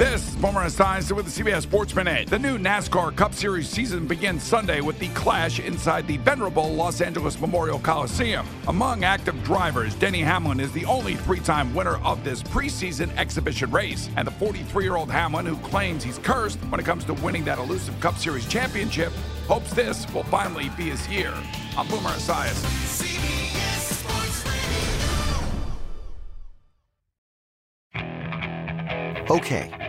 This is Boomer Esiason with the CBS Sports Minute. The new NASCAR Cup Series season begins Sunday with the clash inside the venerable Los Angeles Memorial Coliseum. Among active drivers, Denny Hamlin is the only three-time winner of this preseason exhibition race. And the 43-year-old Hamlin, who claims he's cursed when it comes to winning that elusive Cup Series championship, hopes this will finally be his year. I'm Boomer Esiason. Okay,